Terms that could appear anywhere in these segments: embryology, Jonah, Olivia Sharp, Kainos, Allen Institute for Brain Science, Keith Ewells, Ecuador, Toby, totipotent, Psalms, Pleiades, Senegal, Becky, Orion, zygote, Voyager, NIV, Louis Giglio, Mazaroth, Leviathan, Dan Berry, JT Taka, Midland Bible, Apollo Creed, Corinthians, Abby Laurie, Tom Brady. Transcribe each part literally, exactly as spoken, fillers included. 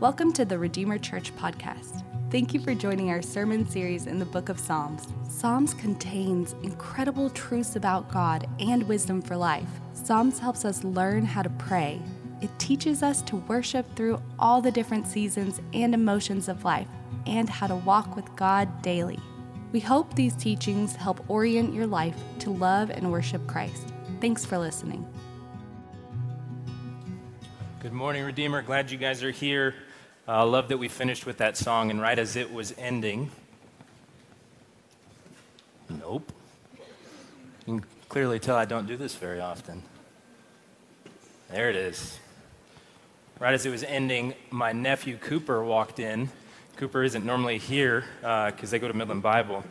Welcome to the Redeemer Church podcast. Thank you for joining our sermon series in the book of Psalms. Psalms contains incredible truths about God and wisdom for life. Psalms helps us learn how to pray. It teaches us to worship through all the different seasons and emotions of life, and how to walk with God daily. We hope these teachings help orient your life to love and worship Christ. Thanks for listening. Good morning, Redeemer. Glad you guys are here. I uh, love that we finished with that song, and right as it was ending, nope. You can clearly tell I don't do this very often. There it is. Right as it was ending, my nephew Cooper walked in. Cooper isn't normally here because uh, they go to Midland Bible.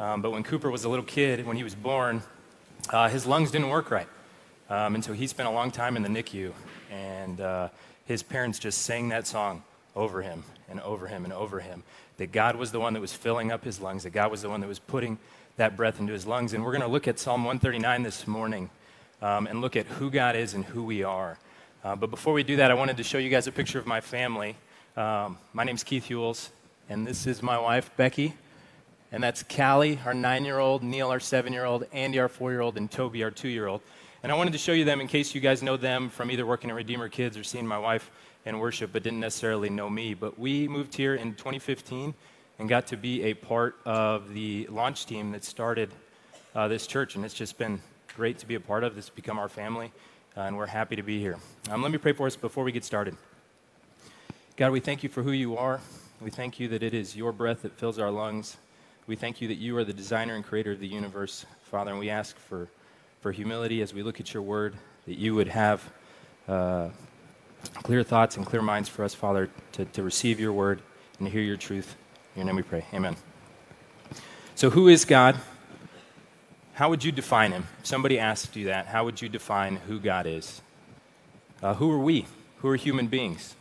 Um, but when Cooper was a little kid, when he was born, uh, his lungs didn't work right. Um, and so he spent a long time in the N I C U. And uh, his parents just sang that song over him and over him and over him, that God was the one that was filling up his lungs, that God was the one that was putting that breath into his lungs. And we're going to look at Psalm one thirty-nine this morning um, and look at who God is and who we are. Uh, but before we do that, I wanted to show you guys a picture of my family. Um, my name's Keith Ewells, and this is my wife, Becky, and that's Callie, our nine-year-old, Neil, our seven-year-old, Andy, our four-year-old, and Toby, our two-year-old. And I wanted to show you them in case you guys know them from either working at Redeemer Kids or seeing my wife in worship, but didn't necessarily know me. But we moved here in twenty fifteen and got to be a part of the launch team that started uh, this church, and it's just been great to be a part of. It's become our family, uh, and we're happy to be here. Um, let me pray for us before we get started. God, we thank you for who you are. We thank you that it is your breath that fills our lungs. We thank you that you are the designer and creator of the universe, Father, and we ask for, for humility as we look at your word, that you would have uh, clear thoughts and clear minds for us, Father, to, to receive your word and hear your truth. In your name we pray. Amen. So who is God? How would you define him? If somebody asked you that, how would you define who God is? Uh, who are we? Who are human beings?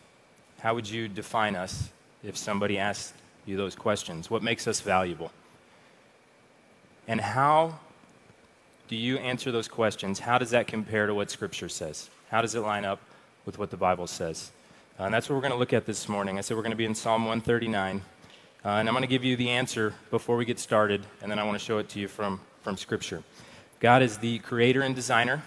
How would you define us if somebody asked you those questions? What makes us valuable? And how do you answer those questions? How does that compare to what Scripture says? How does it line up with what the Bible says? Uh, and that's what we're going to look at this morning. I said we're going to be in Psalm one thirty-nine. Uh, and I'm going to give you the answer before we get started, and then I want to show it to you from, from Scripture. God is the creator and designer,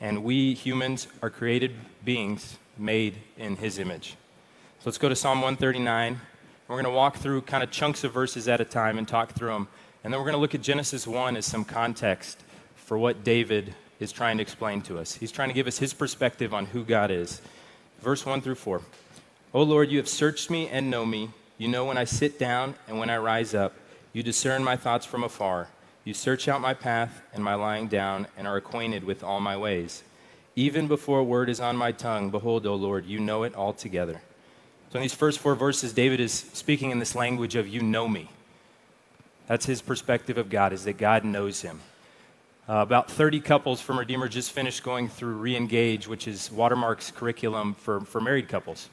and we humans are created beings made in his image. So let's go to Psalm one thirty-nine. We're going to walk through kind of chunks of verses at a time and talk through them. And then we're going to look at Genesis one as some context for what David is trying to explain to us. He's trying to give us his perspective on who God is. Verse one through four. O Lord, you have searched me and know me. You know when I sit down and when I rise up. You discern my thoughts from afar. You search out my path and my lying down and are acquainted with all my ways. Even before a word is on my tongue, behold, O Lord, you know it altogether. So in these first four verses, David is speaking in this language of you know me. That's his perspective of God, is that God knows him. Uh, about thirty couples from Redeemer just finished going through Reengage, which is Watermark's curriculum for, for married couples.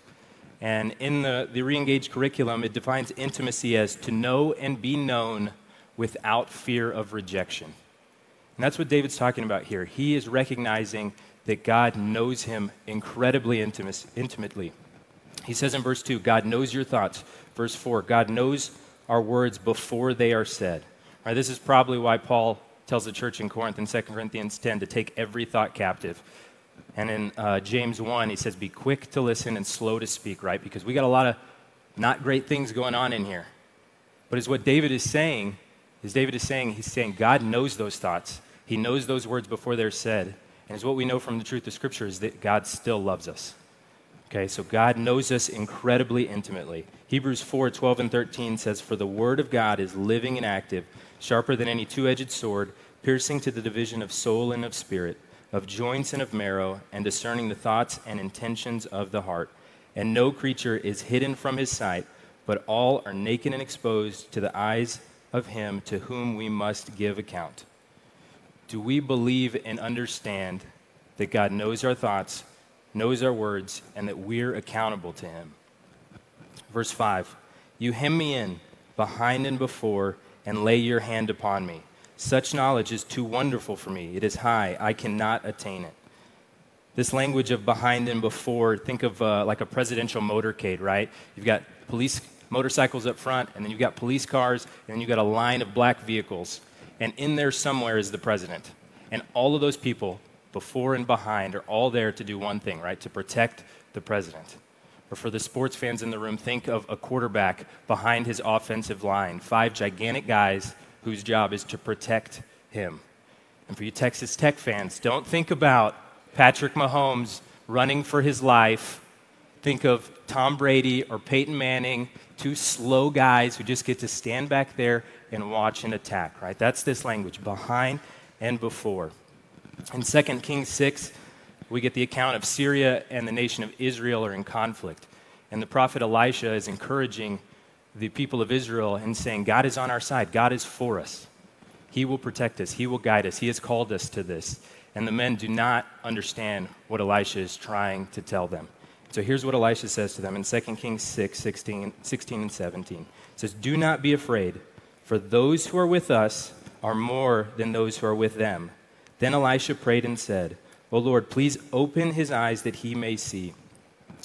And in the, the Reengage curriculum, it defines intimacy as to know and be known without fear of rejection. And that's what David's talking about here. He is recognizing that God knows him incredibly intimis- intimately. He says in verse two, God knows your thoughts. Verse four, God knows our words before they are said. All right, this is probably why Paul tells the church in Corinth in Second Corinthians ten to take every thought captive. And in uh, James one, he says, be quick to listen and slow to speak, right? Because we got a lot of not great things going on in here. But is what David is saying, is David is saying, he's saying God knows those thoughts. He knows those words before they're said. And it's what we know from the truth of Scripture is that God still loves us. Okay, so God knows us incredibly intimately. Hebrews four, twelve, and thirteen says, for the word of God is living and active, sharper than any two-edged sword, piercing to the division of soul and of spirit, of joints and of marrow, and discerning the thoughts and intentions of the heart. And no creature is hidden from his sight, but all are naked and exposed to the eyes of him to whom we must give account. Do we believe and understand that God knows our thoughts, knows our words, and that we're accountable to him? Verse five, you hem me in behind and before and lay your hand upon me. Such knowledge is too wonderful for me. It is high. I cannot attain it. this language of behind and before, think of uh, like a presidential motorcade, right? You've got police motorcycles up front, and then you've got police cars, and then you've got a line of black vehicles. And in there somewhere is the president. And all of those people, before and behind, are all there to do one thing, right? To protect the president. Or for the sports fans in the room, think of a quarterback behind his offensive line, five gigantic guys whose job is to protect him. And for you Texas Tech fans, don't think about Patrick Mahomes running for his life. Think of Tom Brady or Peyton Manning, two slow guys who just get to stand back there and watch an attack, right? That's this language, behind and before. In Second Kings six, we get the account of Syria and the nation of Israel are in conflict. And the prophet Elisha is encouraging the people of Israel and saying, God is on our side. God is for us. He will protect us. He will guide us. He has called us to this. And the men do not understand what Elisha is trying to tell them. So here's what Elisha says to them in Second Kings six, sixteen and seventeen. It says, do not be afraid, for those who are with us are more than those who are with them. Then Elisha prayed and said, O Lord, please open his eyes that he may see.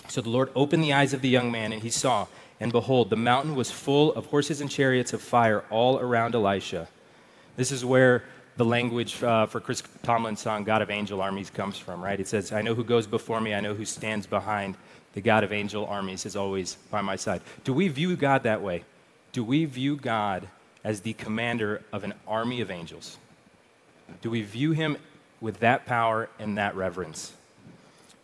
So the Lord opened the eyes of the young man, and he saw, and behold, the mountain was full of horses and chariots of fire all around Elisha. This is where the language uh, for Chris Tomlin's song, God of Angel Armies, comes from, right? It says, I know who goes before me, I know who stands behind. The God of Angel Armies is always by my side. Do we view God that way? Do we view God as the commander of an army of angels? Do we view him with that power and that reverence?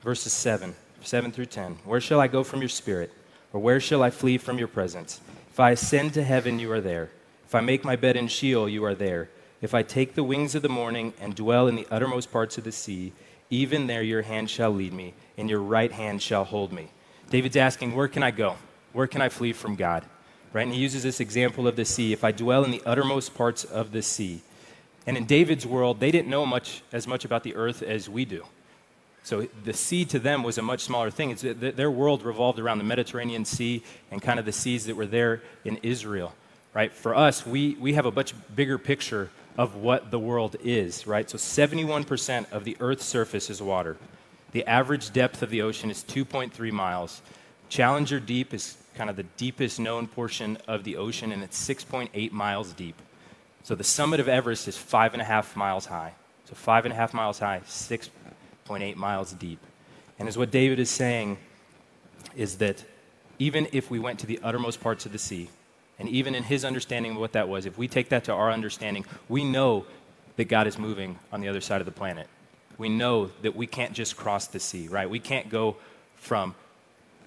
Verses seven, seven through ten. Where shall I go from your spirit? Or where shall I flee from your presence? If I ascend to heaven, you are there. If I make my bed in Sheol, you are there. If I take the wings of the morning and dwell in the uttermost parts of the sea, even there your hand shall lead me, and your right hand shall hold me. David's asking, where can I go? Where can I flee from God? Right? And he uses this example of the sea. If I dwell in the uttermost parts of the sea. And in David's world, they didn't know much as much about the earth as we do. So the sea to them was a much smaller thing. It's, their world revolved around the Mediterranean Sea and kind of the seas that were there in Israel. Right? For us, we, we have a much bigger picture of what the world is, right? So seventy-one percent of the Earth's surface is water. The average depth of the ocean is two point three miles. Challenger Deep is kind of the deepest known portion of the ocean, and it's six point eight miles deep. So the summit of Everest is five and a half miles high. So five and a half miles high, six point eight miles deep. And is what David is saying is that even if we went to the uttermost parts of the sea, and even in his understanding of what that was, if we take that to our understanding, we know that God is moving on the other side of the planet. We know that we can't just cross the sea, right? We can't go from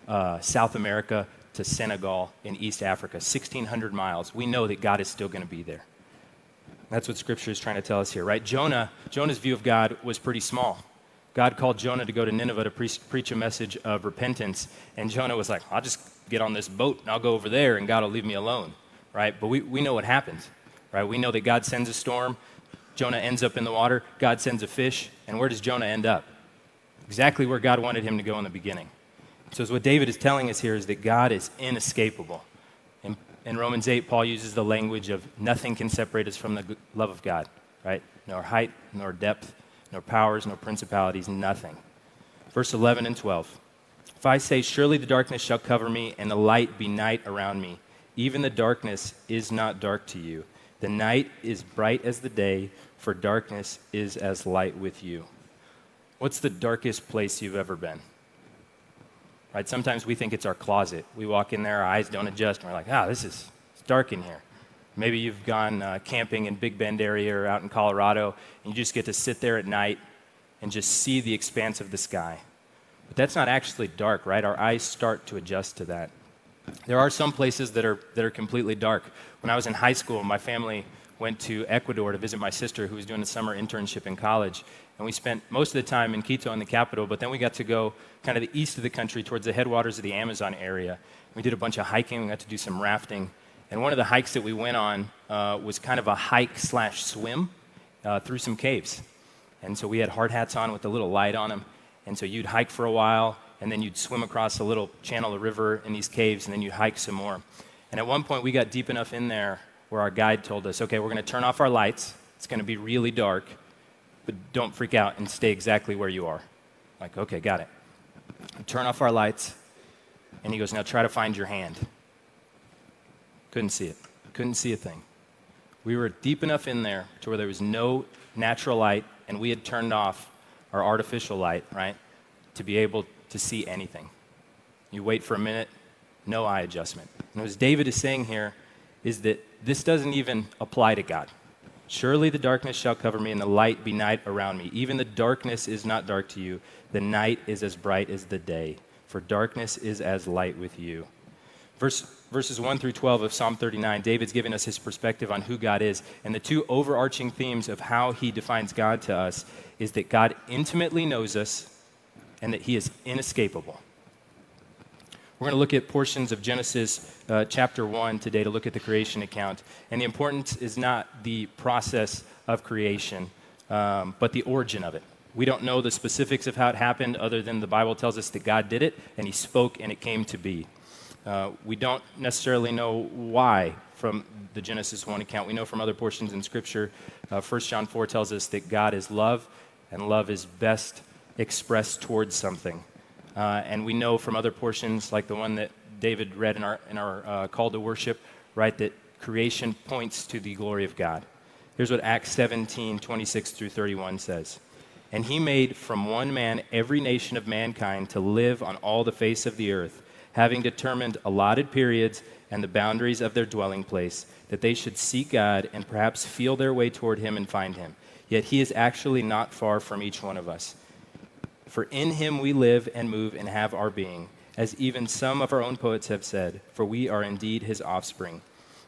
uh, South America to Senegal in East Africa, sixteen hundred miles. We know that God is still going to be there. That's what Scripture is trying to tell us here, right? Jonah, Jonah's view of God was pretty small. God called Jonah to go to Nineveh to pre- preach a message of repentance, and Jonah was like, I'll just get on this boat, and I'll go over there, and God will leave me alone, right? But we, we know what happens, right? We know that God sends a storm, Jonah ends up in the water, God sends a fish, and where does Jonah end up? Exactly where God wanted him to go in the beginning. So what David is telling us here is that God is inescapable. In, in Romans eight, Paul uses the language of nothing can separate us from the love of God, right? Nor height, nor depth, no powers, no principalities, nothing. Verse eleven and twelve. If I say, surely the darkness shall cover me, and the light be night around me, even the darkness is not dark to you. The night is bright as the day, for darkness is as light with you. What's the darkest place you've ever been? Right? Sometimes we think it's our closet. We walk in there, our eyes don't adjust, and we're like, ah, oh, this is it's dark in here. Maybe you've gone uh, camping in Big Bend area or out in Colorado, and you just get to sit there at night and just see the expanse of the sky. But that's not actually dark, right? Our eyes start to adjust to that. There are some places that are that are completely dark. When I was in high school, my family went to Ecuador to visit my sister, who was doing a summer internship in college, and we spent most of the time in Quito in the capital, but then we got to go kind of the east of the country towards the headwaters of the Amazon area. We did a bunch of hiking, we got to do some rafting. And one of the hikes that we went on uh, was kind of a hike slash swim uh, through some caves. And so we had hard hats on with a little light on them. And so you'd hike for a while, and then you'd swim across a little channel of river in these caves, and then you'd hike some more. And at one point, we got deep enough in there where our guide told us, okay, we're going to turn off our lights. It's going to be really dark, but don't freak out and stay exactly where you are. Like, okay, got it. Turn off our lights. And he goes, now try to find your hand. Couldn't see it. Couldn't see a thing. We were deep enough in there to where there was no natural light, and we had turned off our artificial light, right, to be able to see anything. You wait for a minute, no eye adjustment. And what David is saying here is that this doesn't even apply to God. Surely the darkness shall cover me, and the light be night around me. Even the darkness is not dark to you. The night is as bright as the day, for darkness is as light with you. Verse, verses one through twelve of Psalm thirty-nine, David's given us his perspective on who God is. And the two overarching themes of how he defines God to us is that God intimately knows us and that he is inescapable. We're going to look at portions of Genesis uh, chapter one today to look at the creation account. And the importance is not the process of creation, um, but the origin of it. We don't know the specifics of how it happened other than the Bible tells us that God did it and he spoke and it came to be. Uh, we don't necessarily know why from the Genesis one account. We know from other portions in Scripture, uh, First John four tells us that God is love, and love is best expressed towards something. Uh, and we know from other portions, like the one that David read in our, in our uh, call to worship, right, that creation points to the glory of God. Here's what Acts seventeen, twenty-six through thirty-one says. And he made from one man every nation of mankind to live on all the face of the earth, having determined allotted periods and the boundaries of their dwelling place, that they should seek God and perhaps feel their way toward him and find him. Yet he is actually not far from each one of us. For in him we live and move and have our being, as even some of our own poets have said, for we are indeed his offspring.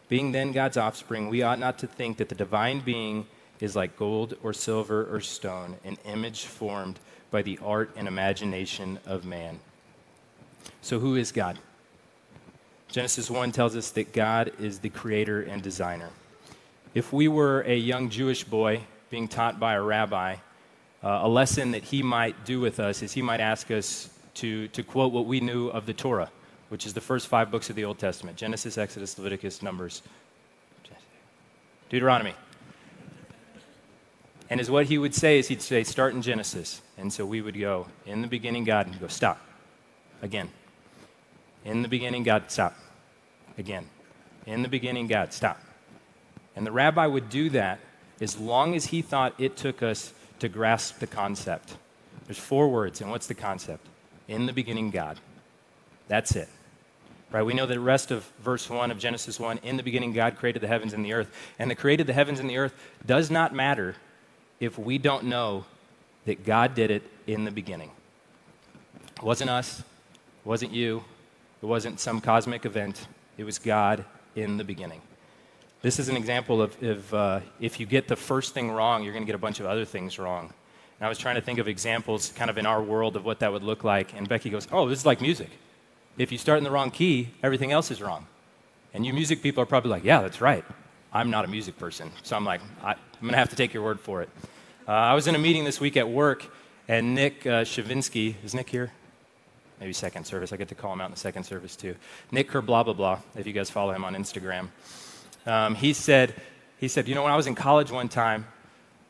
Being then God's offspring, we ought not to think that the divine being is like gold or silver or stone, an image formed by the art and imagination of man. So who is God? Genesis one tells us that God is the creator and designer. If we were a young Jewish boy being taught by a rabbi, uh, a lesson that he might do with us is he might ask us to, to quote what we knew of the Torah, which is the first five books of the Old Testament, Genesis, Exodus, Leviticus, Numbers, Deuteronomy. And is what he would say is he'd say, start in Genesis. And so we would go, in the beginning, God, and go, stop. Again. In the beginning, God, stop. Again. In the beginning, God, stop. And the rabbi would do that as long as he thought it took us to grasp the concept. There's four words, and what's the concept? In the beginning, God. That's it. Right? We know the rest of verse one of Genesis one, in the beginning, God created the heavens and the earth. And the created the heavens and the earth does not matter if we don't know that God did it in the beginning. It wasn't us. It wasn't you. It wasn't some cosmic event. It was God in the beginning. This is an example of if, uh, if you get the first thing wrong, you're going to get a bunch of other things wrong. And I was trying to think of examples kind of in our world of what that would look like. And Becky goes, oh, this is like music. If you start in the wrong key, everything else is wrong. And you music people are probably like, yeah, that's right. I'm not a music person. So I'm like, I, I'm going to have to take your word for it. Uh, I was in a meeting this week at work, and Nick uh, Shavinsky, is Nick here? Maybe second service. I get to call him out in the second service too. Nick her blah, blah, blah, if you guys follow him on Instagram. Um, he said, he said, you know, when I was in college one time,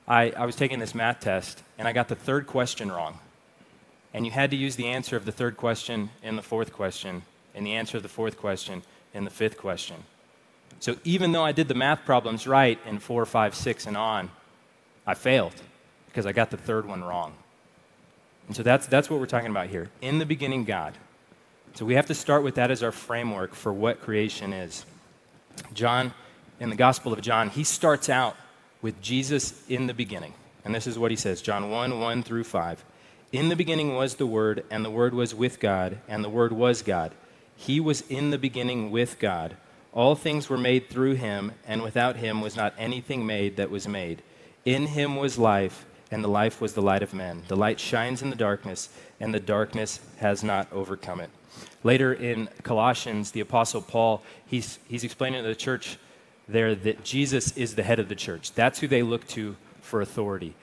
I, I was taking this math test, and I got the third question wrong. And you had to use the answer of the third question in the fourth question, and the answer of the fourth question in the fifth question. So even though I did the math problems right in four, five, six, and on, I failed because I got the third one wrong. And so that's that's what we're talking about here. In the beginning, God. So we have to start with that as our framework for what creation is. John, in the Gospel of John, he starts out with Jesus in the beginning. And this is what he says, John one, one through five. In the beginning was the Word, and the Word was with God, and the Word was God. He was in the beginning with God. All things were made through him, and without him was not anything made that was made. In him was life, and the life was the light of men. The light shines in the darkness, and the darkness has not overcome it. Later in Colossians, the Apostle Paul, he's, he's explaining to the church there that Jesus is the head of the church. That's who they look to for authority.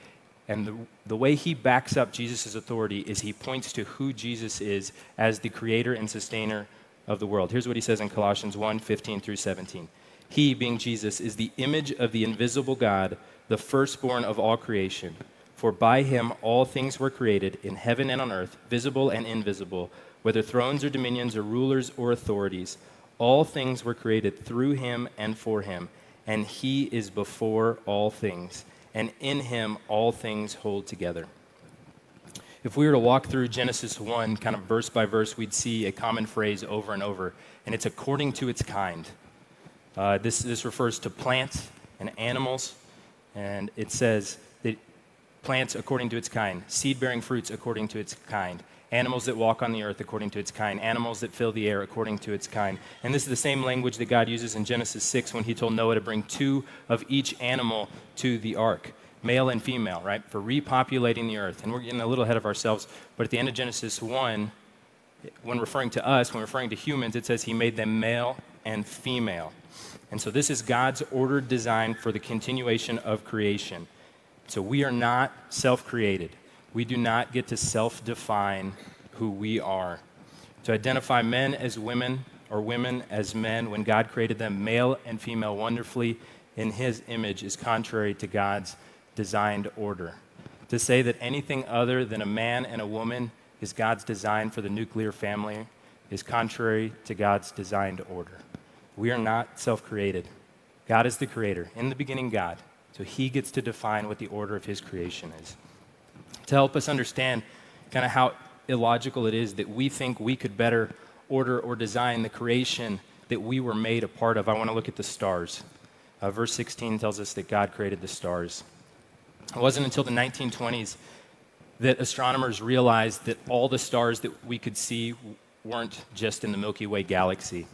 And the, the way he backs up Jesus' authority is he points to who Jesus is as the creator and sustainer of the world. Here's what he says in Colossians one, fifteen through seventeen. He, being Jesus, is the image of the invisible God, the firstborn of all creation. For by him all things were created, in heaven and on earth, visible and invisible, whether thrones or dominions or rulers or authorities. All things were created through him and for him, and he is before all things, and in him all things hold together. If we were to walk through Genesis one, kind of verse by verse, we'd see a common phrase over and over, and it's according to its kind. Uh, this, this refers to plants and animals, and it says that plants according to its kind, seed-bearing fruits according to its kind, animals that walk on the earth according to its kind, animals that fill the air according to its kind. And this is the same language that God uses in Genesis six when he told Noah to bring two of each animal to the ark, male and female, right, for repopulating the earth. And we're getting a little ahead of ourselves, but at the end of Genesis one, when referring to us, when referring to humans, it says he made them male and female. And so this is God's ordered design for the continuation of creation. So we are not self-created. We do not get to self-define who we are. To identify men as women or women as men when God created them male and female wonderfully in his image is contrary to God's designed order. To say that anything other than a man and a woman is God's design for the nuclear family is contrary to God's designed order. We are not self-created. God is the creator. In the beginning, God. So he gets to define what the order of his creation is. To help us understand kind of how illogical it is that we think we could better order or design the creation that we were made a part of, I want to look at the stars. Uh, verse sixteen tells us that God created the stars. It wasn't until the nineteen twenties that astronomers realized that all the stars that we could see weren't just in the Milky Way galaxy.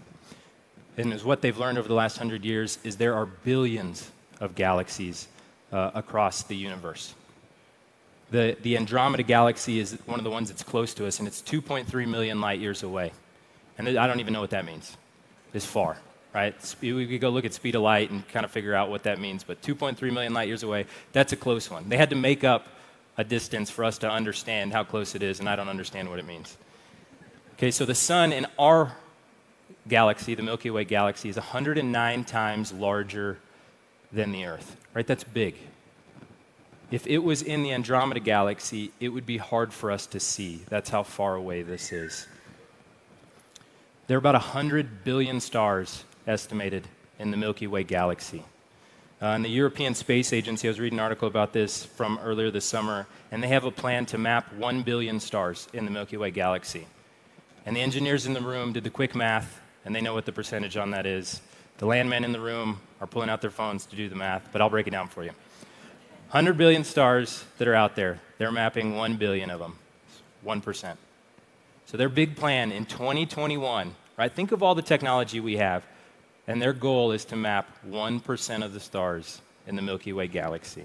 And as what they've learned over the last hundred years is there are billions of galaxies uh, across the universe. The, the Andromeda galaxy is one of the ones that's close to us, and it's two point three million light years away. And I don't even know what that means. It's far, right? We could go look at speed of light and kind of figure out what that means, but two point three million light years away, that's a close one. They had to make up a distance for us to understand how close it is, and I don't understand what it means. Okay, so the sun in our galaxy, the Milky Way galaxy, is one hundred nine times larger than the Earth, right? That's big. If it was in the Andromeda galaxy, it would be hard for us to see. That's how far away this is. There are about one hundred billion stars estimated in the Milky Way galaxy. Uh, and the European Space Agency, I was reading an article about this from earlier this summer, and they have a plan to map one billion stars in the Milky Way galaxy. And the engineers in the room did the quick math, and they know what the percentage on that is. The landmen in the room are pulling out their phones to do the math, but I'll break it down for you. one hundred billion stars that are out there, they're mapping one billion of them, one percent. So their big plan in twenty twenty-one, right, think of all the technology we have, and their goal is to map one percent of the stars in the Milky Way galaxy.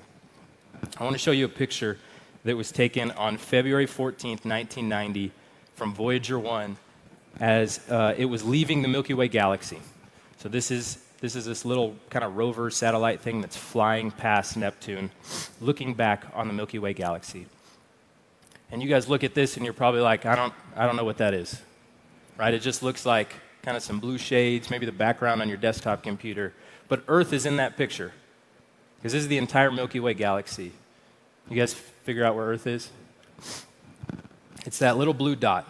I want to show you a picture that was taken on February fourteenth, nineteen ninety from Voyager one as uh, it was leaving the Milky Way galaxy. So this is This is this little kind of rover satellite thing that's flying past Neptune, looking back on the Milky Way galaxy. And you guys look at this and you're probably like, I don't I don't know what that is, right? It just looks like kind of some blue shades, maybe the background on your desktop computer. But Earth is in that picture because this is the entire Milky Way galaxy. You guys figure out where Earth is? It's that little blue dot,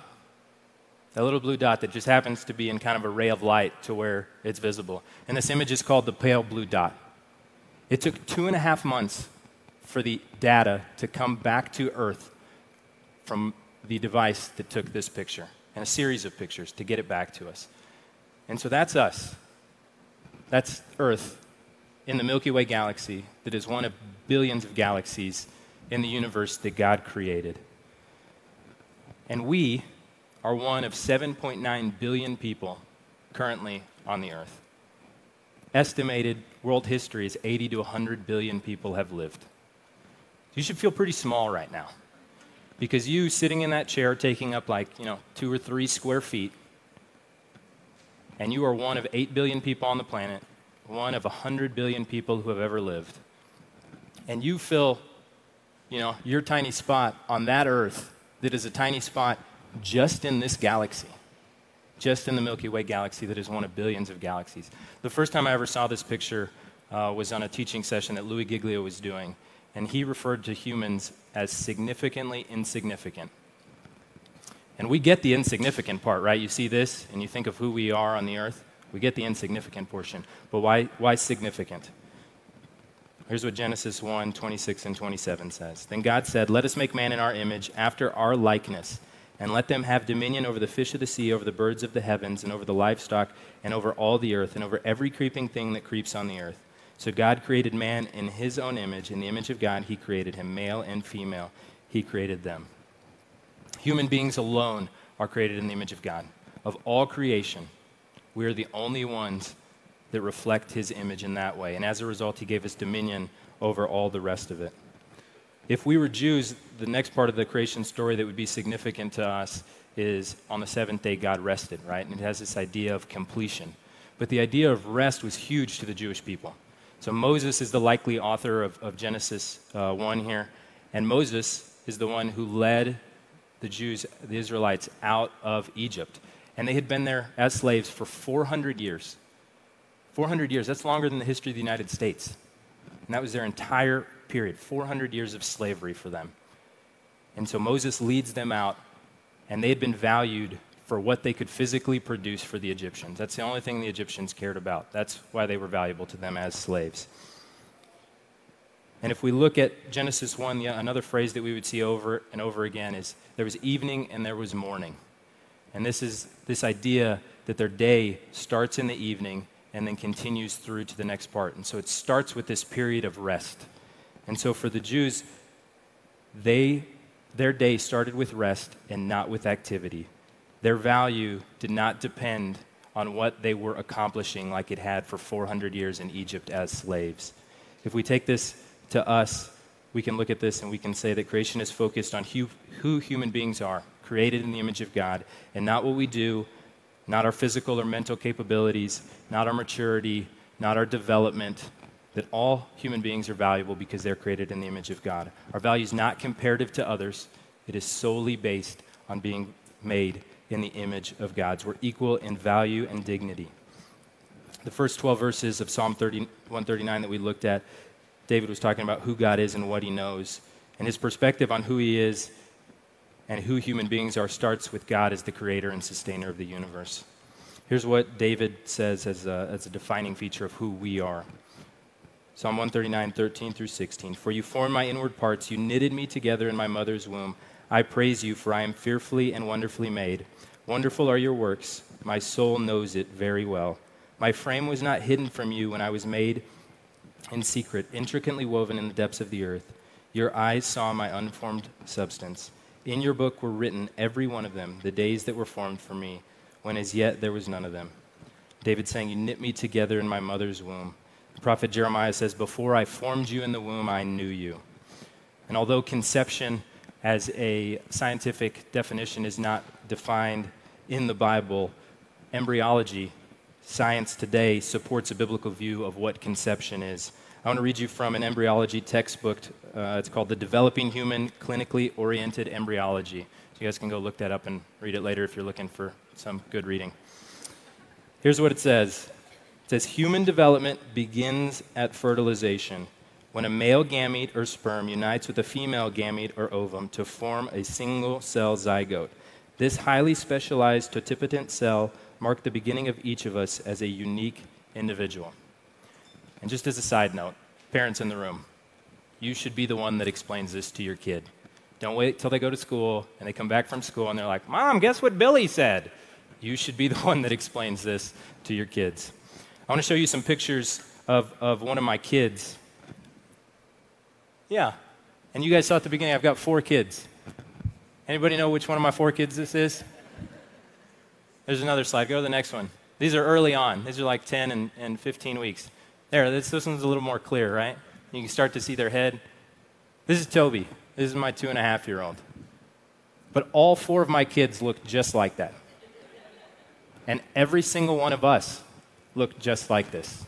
that little blue dot that just happens to be in kind of a ray of light to where it's visible. And this image is called the pale blue dot. It took two and a half months for the data to come back to Earth from the device that took this picture and a series of pictures to get it back to us. And so that's us. That's Earth in the Milky Way galaxy that is one of billions of galaxies in the universe that God created. And we are one of seven point nine billion people currently on the earth. Estimated world history is eighty to one hundred billion people have lived. You should feel pretty small right now because you sitting in that chair taking up like, you know, two or three square feet, and you are one of eight billion people on the planet, one of one hundred billion people who have ever lived. And you fill, you know, your tiny spot on that earth that is a tiny spot just in this galaxy, just in the Milky Way galaxy that is one of billions of galaxies. The first time I ever saw this picture uh, was on a teaching session that Louis Giglio was doing, and he referred to humans as significantly insignificant. And we get the insignificant part, right? You see this, and you think of who we are on the earth. We get the insignificant portion. But why, why significant? Here's what Genesis one, twenty-six and twenty-seven says. Then God said, "Let us make man in our image, after our likeness, and let them have dominion over the fish of the sea, over the birds of the heavens, and over the livestock, and over all the earth, and over every creeping thing that creeps on the earth." So God created man in his own image. In the image of God, he created him. Male and female, he created them. Human beings alone are created in the image of God. Of all creation, we are the only ones that reflect his image in that way. And as a result, he gave us dominion over all the rest of it. If we were Jews, the next part of the creation story that would be significant to us is on the seventh day God rested, right? And it has this idea of completion. But the idea of rest was huge to the Jewish people. So Moses is the likely author of, of Genesis uh, one here. And Moses is the one who led the Jews, the Israelites, out of Egypt. And they had been there as slaves for four hundred years. four hundred years, that's longer than the history of the United States. And that was their entire period, four hundred years of slavery for them. And so Moses leads them out, and they had been valued for what they could physically produce for the Egyptians. That's the only thing the Egyptians cared about. That's why they were valuable to them as slaves. And if we look at Genesis one, yeah, another phrase that we would see over and over again is there was evening and there was morning. And this is this idea that their day starts in the evening and then continues through to the next part. And so it starts with this period of rest. And so for the Jews, they their day started with rest and not with activity. Their value did not depend on what they were accomplishing like it had for four hundred years in Egypt as slaves. If we take this to us, we can look at this and we can say that creation is focused on hu- who human beings are, created in the image of God, and not what we do, not our physical or mental capabilities, not our maturity, not our development, that all human beings are valuable because they're created in the image of God. Our value is not comparative to others. It is solely based on being made in the image of God. We're equal in value and dignity. The first twelve verses of Psalm one thirty-nine that we looked at, David was talking about who God is and what he knows. And his perspective on who he is and who human beings are starts with God as the creator and sustainer of the universe. Here's what David says as a, as a defining feature of who we are. Psalm one thirty-nine, thirteen through sixteen. For you formed my inward parts, you knitted me together in my mother's womb. I praise you, for I am fearfully and wonderfully made. Wonderful are your works. My soul knows it very well. My frame was not hidden from you when I was made in secret, intricately woven in the depths of the earth. Your eyes saw my unformed substance. In your book were written, every one of them, the days that were formed for me, when as yet there was none of them. David saying, you knit me together in my mother's womb. The prophet Jeremiah says, before I formed you in the womb, I knew you. And although conception as a scientific definition is not defined in the Bible, embryology, science today, supports a biblical view of what conception is. I want to read you from an embryology textbook. Uh, it's called The Developing Human Clinically Oriented Embryology. So you guys can go look that up and read it later if you're looking for some good reading. Here's what it says. It says, human development begins at fertilization, when a male gamete or sperm unites with a female gamete or ovum to form a single cell zygote. This highly specialized totipotent cell marked the beginning of each of us as a unique individual. And just as a side note, parents in the room, you should be the one that explains this to your kid. Don't wait till they go to school and they come back from school and they're like, Mom, guess what Billy said? You should be the one that explains this to your kids. I want to show you some pictures of, of one of my kids. Yeah, and you guys saw at the beginning, I've got four kids. Anybody know which one of my four kids this is? There's another slide. Go to the next one. These are early on. These are like ten and fifteen weeks. There, this, this one's a little more clear, right? You can start to see their head. This is Toby. This is my two-and-a-half-year-old. But all four of my kids look just like that. And every single one of us look just like this.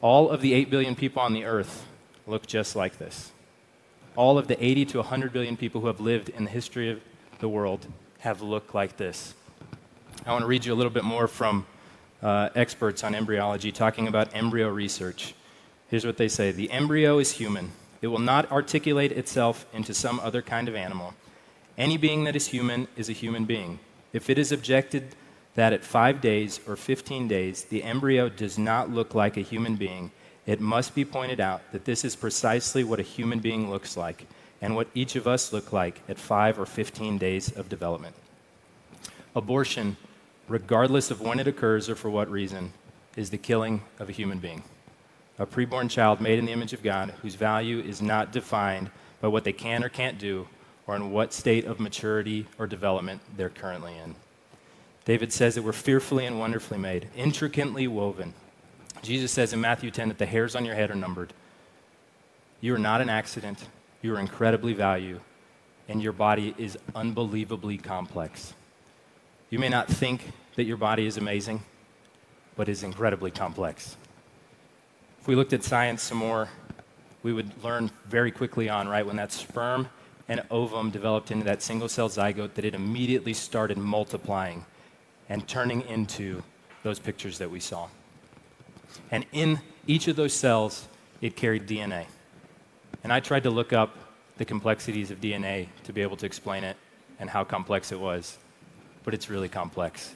All of the eight billion people on the earth look just like this. All of the eighty to one hundred billion people who have lived in the history of the world have looked like this. I want to read you a little bit more from uh, experts on embryology talking about embryo research. Here's what they say. The embryo is human. It will not articulate itself into some other kind of animal. Any being that is human is a human being. If it is objected that at five days or fifteen days, the embryo does not look like a human being, it must be pointed out that this is precisely what a human being looks like and what each of us look like at five or fifteen days of development. Abortion, regardless of when it occurs or for what reason, is the killing of a human being. A preborn child made in the image of God whose value is not defined by what they can or can't do or in what state of maturity or development they're currently in. David says that we're fearfully and wonderfully made, intricately woven. Jesus says in Matthew ten that the hairs on your head are numbered. You are not an accident. You are incredibly valuable, and your body is unbelievably complex. You may not think that your body is amazing, but is incredibly complex. If we looked at science some more, we would learn very quickly on, right, when that sperm and ovum developed into that single-cell zygote, that it immediately started multiplying and turning into those pictures that we saw. And in each of those cells, it carried D N A. And I tried to look up the complexities of D N A to be able to explain it and how complex it was, but it's really complex.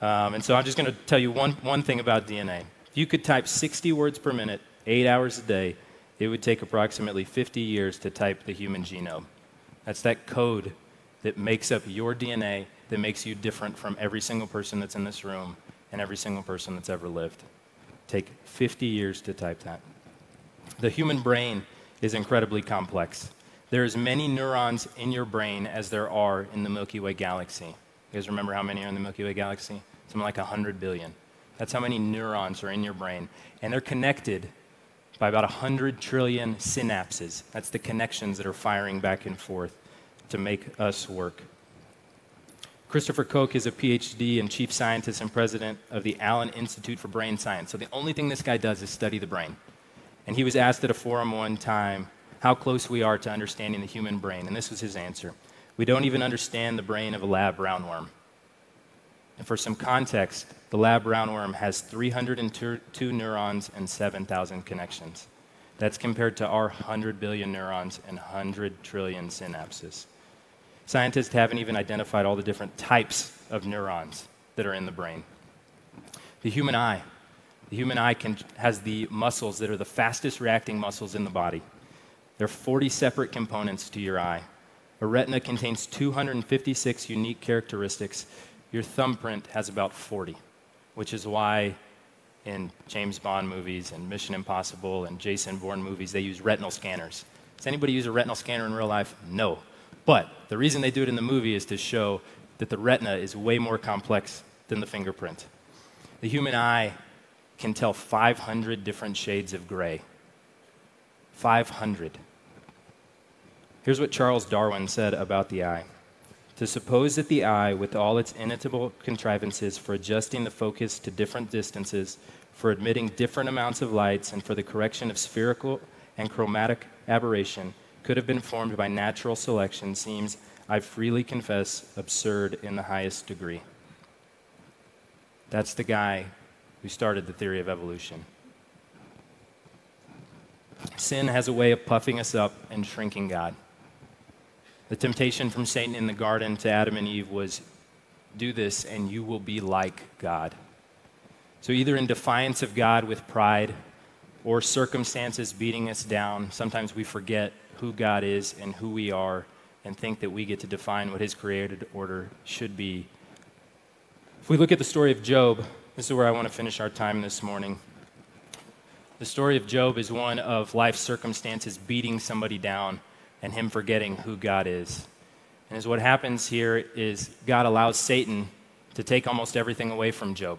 Um, and so I'm just going to tell you one, one thing about D N A. If you could type sixty words per minute, eight hours a day, it would take approximately fifty years to type the human genome. That's that code that makes up your D N A, that makes you different from every single person that's in this room and every single person that's ever lived. Take fifty years to type that. The human brain is incredibly complex. There are as many neurons in your brain as there are in the Milky Way galaxy. You guys remember how many are in the Milky Way galaxy? Something like one hundred billion. That's how many neurons are in your brain. And they're connected by about one hundred trillion synapses. That's the connections that are firing back and forth to make us work. Christopher Koch is a P H D and chief scientist and president of the Allen Institute for Brain Science. So the only thing this guy does is study the brain. And he was asked at a forum one time how close we are to understanding the human brain. And this was his answer. We don't even understand the brain of a lab roundworm. And for some context, the lab roundworm has three hundred two neurons and seven thousand connections. That's compared to our one hundred billion neurons and one hundred trillion synapses. Scientists haven't even identified all the different types of neurons that are in the brain. The human eye. The human eye can, has the muscles that are the fastest reacting muscles in the body. There are forty separate components to your eye. A retina contains two hundred fifty-six unique characteristics. Your thumbprint has about forty, which is why in James Bond movies and Mission Impossible and Jason Bourne movies, they use retinal scanners. Does anybody use a retinal scanner in real life? No. But the reason they do it in the movie is to show that the retina is way more complex than the fingerprint. The human eye can tell five hundred different shades of gray. five hundred. Here's what Charles Darwin said about the eye. To suppose that the eye, with all its inimitable contrivances for adjusting the focus to different distances, for admitting different amounts of lights, and for the correction of spherical and chromatic aberration, could have been formed by natural selection seems, I freely confess, absurd in the highest degree. That's the guy who started the theory of evolution. Sin has a way of puffing us up and shrinking God. The temptation from Satan in the garden to Adam and Eve was, do this and you will be like God. So either in defiance of God with pride or circumstances beating us down, sometimes we forget who God is and who we are and think that we get to define what his created order should be. If we look at the story of Job, this is where I want to finish our time this morning. The story of Job is one of life's circumstances beating somebody down and him forgetting who God is. And as what happens here is God allows Satan to take almost everything away from Job.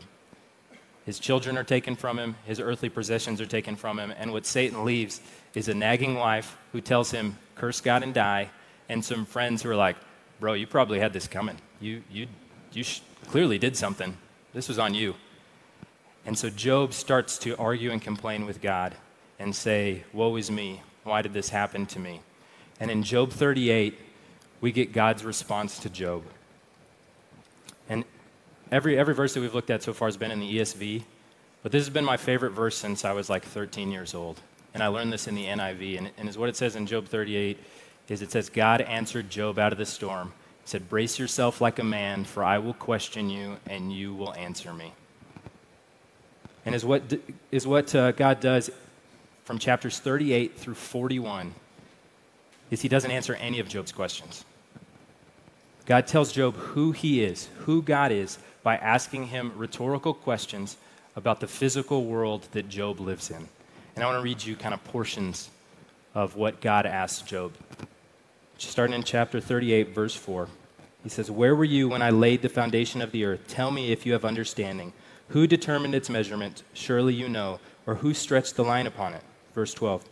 His children are taken from him, his earthly possessions are taken from him, and what Satan leaves is a nagging wife who tells him, curse God and die, and some friends who are like, bro, you probably had this coming. You you, you sh- clearly did something. This was on you. And so Job starts to argue and complain with God and say, woe is me, why did this happen to me? And in Job thirty-eight, we get God's response to Job. And Every every verse that we've looked at so far has been in the E S V, But this has been my favorite verse since I was like thirteen years old. And I learned this in the N I V. And, and is what it says in Job thirty-eight is it says, God answered Job out of the storm. He said, brace yourself like a man, for I will question you, and you will answer me. And is what, is what uh, God does from chapters thirty-eight through forty-one is he doesn't answer any of Job's questions. God tells Job who he is, who God is, by asking him rhetorical questions about the physical world that Job lives in. And I want to read you kind of portions of what God asked Job. Starting in chapter thirty-eight, verse four, he says, where were you when I laid the foundation of the earth? Tell me if you have understanding. Who determined its measurement? Surely you know. Or who stretched the line upon it? Verse twelve,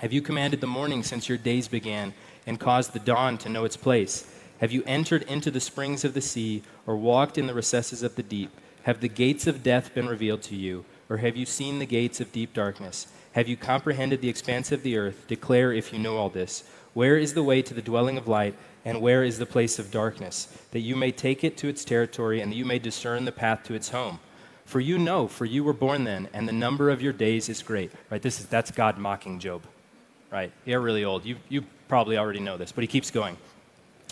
have you commanded the morning since your days began and caused the dawn to know its place? Have you entered into the springs of the sea or walked in the recesses of the deep? Have the gates of death been revealed to you? Or have you seen the gates of deep darkness? Have you comprehended the expanse of the earth? Declare if you know all this. Where is the way to the dwelling of light, and where is the place of darkness? That you may take it to its territory, and that you may discern the path to its home. For you know, for you were born then, and the number of your days is great. Right? This is that's God mocking Job. Right? You're really old. You you probably already know this, but he keeps going.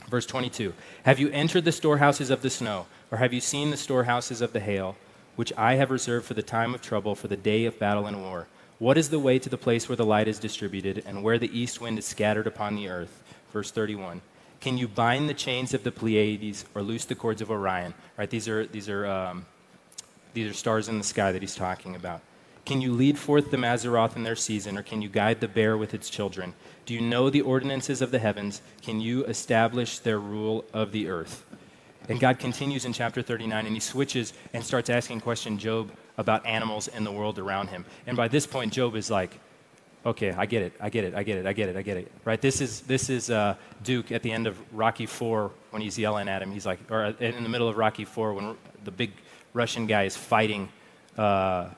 Verse twenty-two. Have you entered the storehouses of the snow, or have you seen the storehouses of the hail, which I have reserved for the time of trouble, for the day of battle and war? What is the way to the place where the light is distributed and where the east wind is scattered upon the earth? Verse thirty-one. Can you bind the chains of the Pleiades or loose the cords of Orion? Right? These are these are um, these are stars in the sky that he's talking about. Can you lead forth the Mazaroth in their season, or can you guide the bear with its children? Do you know the ordinances of the heavens? Can you establish their rule of the earth? And God continues in chapter thirty-nine, and he switches and starts asking question Job about animals and the world around him. And by this point, Job is like, okay, I get it, I get it, I get it, I get it, I get it, right? This is this is uh, Duke at the end of Rocky four when he's yelling at him. He's like, or in the middle of Rocky four when the big Russian guy is fighting uh,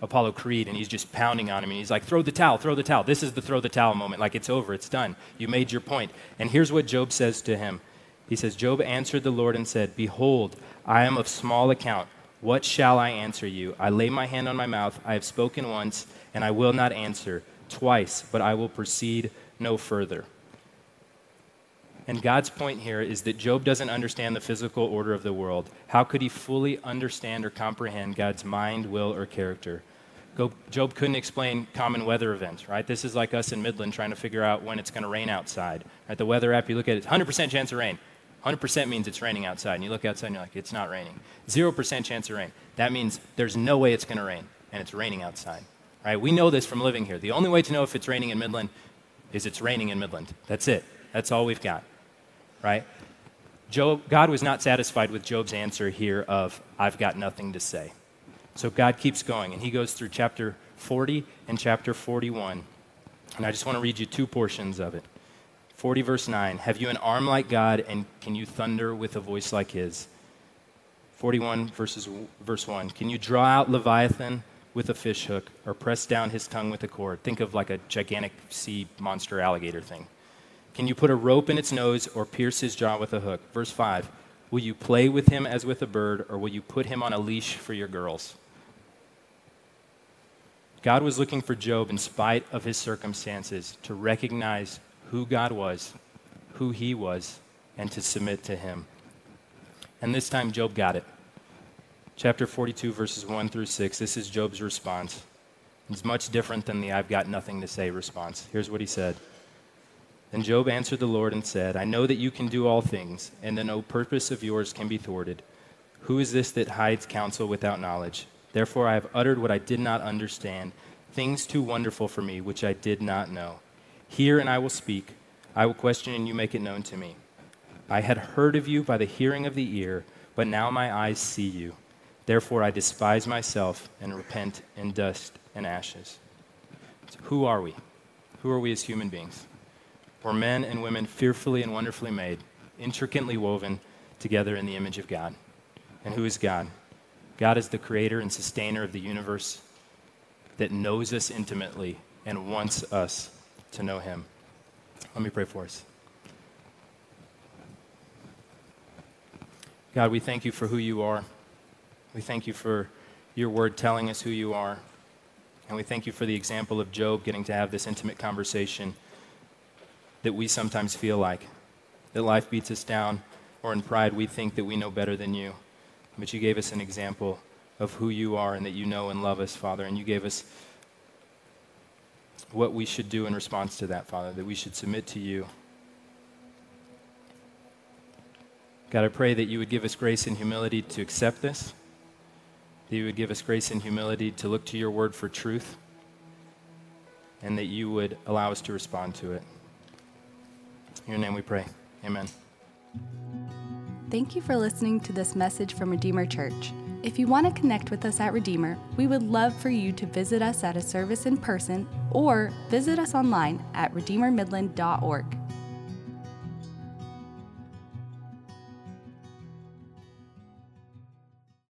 Apollo Creed, and he's just pounding on him, and he's like, throw the towel, throw the towel. This is the throw the towel moment. Like, it's over, it's done. You made your point. And here's what Job says to him. He says, Job answered the Lord and said, behold, I am of small account. What shall I answer you? I lay my hand on my mouth. I have spoken once, and I will not answer twice, but I will proceed no further. And God's point here is that Job doesn't understand the physical order of the world. How could he fully understand or comprehend God's mind, will, or character? Job couldn't explain common weather events, right? This is like us in Midland trying to figure out when it's going to rain outside. Right? The weather app, you look at it, one hundred percent chance of rain. one hundred percent means it's raining outside, and you look outside and you're like, it's not raining. zero percent chance of rain. That means there's no way it's going to rain, and it's raining outside, right? We know this from living here. The only way to know if it's raining in Midland is it's raining in Midland. That's it. That's all we've got, right? Job, God was not satisfied with Job's answer here of, I've got nothing to say. So God keeps going, and he goes through chapter forty and chapter forty-one, and I just want to read you two portions of it. forty verse nine, have you an arm like God, and can you thunder with a voice like his? forty-one verses, verse one, can you draw out Leviathan with a fish hook or press down his tongue with a cord? Think of like a gigantic sea monster alligator thing. Can you put a rope in its nose or pierce his jaw with a hook? Verse five, will you play with him as with a bird, or will you put him on a leash for your girls? God was looking for Job, in spite of his circumstances, to recognize who God was, who he was, and to submit to him. And this time Job got it. Chapter forty-two, verses one through six, this is Job's response. It's much different than the I've got nothing to say response. Here's what he said. Then Job answered the Lord and said, I know that you can do all things, and that no purpose of yours can be thwarted. Who is this that hides counsel without knowledge? Therefore I have uttered what I did not understand, things too wonderful for me which I did not know. Hear and I will speak. I will question and you make it known to me. I had heard of you by the hearing of the ear, but now my eyes see you. Therefore I despise myself and repent in dust and ashes. So who are we? Who are we as human beings? We're men and women fearfully and wonderfully made, intricately woven together in the image of God. And who is God? God is the creator and sustainer of the universe that knows us intimately and wants us to know him. Let me pray for us. God, we thank you for who you are. We thank you for your word telling us who you are. And we thank you for the example of Job getting to have this intimate conversation that we sometimes feel like, that life beats us down, or in pride we think that we know better than you. But you gave us an example of who you are and that you know and love us, Father. And you gave us what we should do in response to that, Father, that we should submit to you. God, I pray that you would give us grace and humility to accept this, that you would give us grace and humility to look to your word for truth, and that you would allow us to respond to it. In your name we pray. Amen. Thank you for listening to this message from Redeemer Church. If you want to connect with us at Redeemer, we would love for you to visit us at a service in person or visit us online at redeemer midland dot org.